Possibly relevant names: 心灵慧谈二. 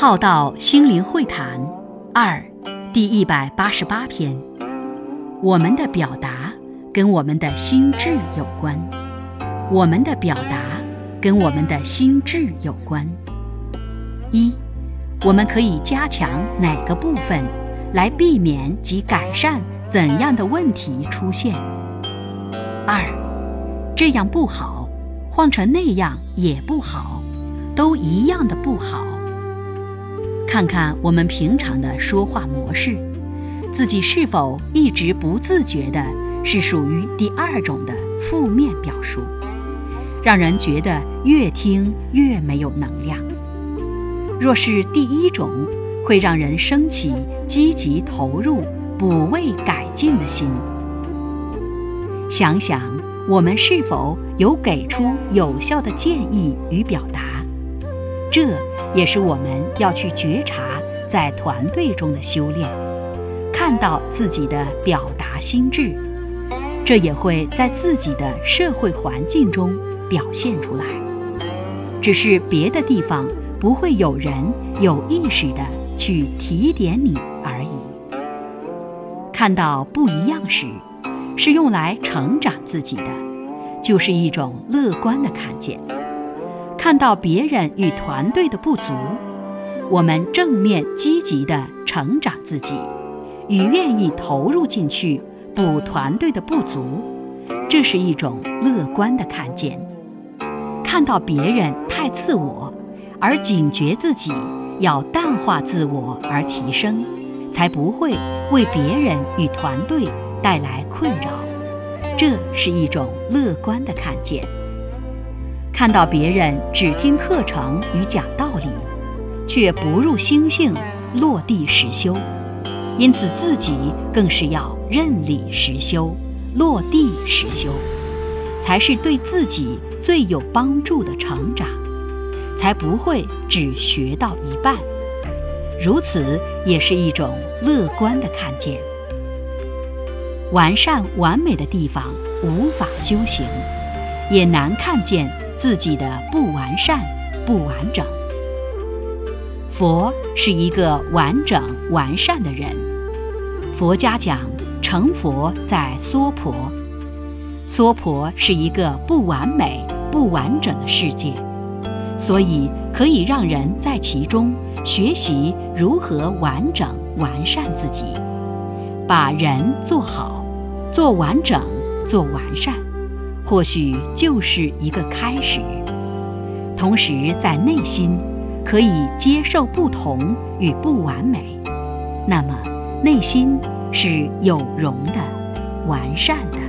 浩道心灵会谈2第188篇，我们的表达跟我们的心智有关。我们的表达跟我们的心智有关。1，我们可以加强哪个部分来避免及改善怎样的问题出现？2，这样不好，换成那样也不好，都一样的不好。看看我们平常的说话模式，自己是否一直不自觉的是属于第2种的负面表述，让人觉得越听越没有能量。若是第1种，会让人升起积极投入、补位改进的心。想想我们是否有给出有效的建议与表达，这也是我们要去觉察在团队中的修炼，看到自己的表达心智，这也会在自己的社会环境中表现出来。只是别的地方不会有人有意识地去提点你而已。看到不一样时，是用来成长自己的，就是一种乐观的看见。看到别人与团队的不足，我们正面积极地成长自己，与愿意投入进去补团队的不足，这是一种乐观的看见。看到别人太自我，而警觉自己要淡化自我而提升，才不会为别人与团队带来困扰，这是一种乐观的看见。看到别人只听课程与讲道理，却不入心性，落地实修，因此自己更是要认理实修，落地实修，才是对自己最有帮助的成长，才不会只学到一半。如此也是一种乐观的看见。完善完美的地方无法修行，也难看见自己的不完善、不完整。佛是一个完整完善的人。佛家讲成佛在娑婆，娑婆是一个不完美、不完整的世界，所以可以让人在其中学习如何完整完善自己，把人做好、做完整、做完善，或许就是一个开始。同时在内心可以接受不同与不完美，那么内心是有容的、完善的。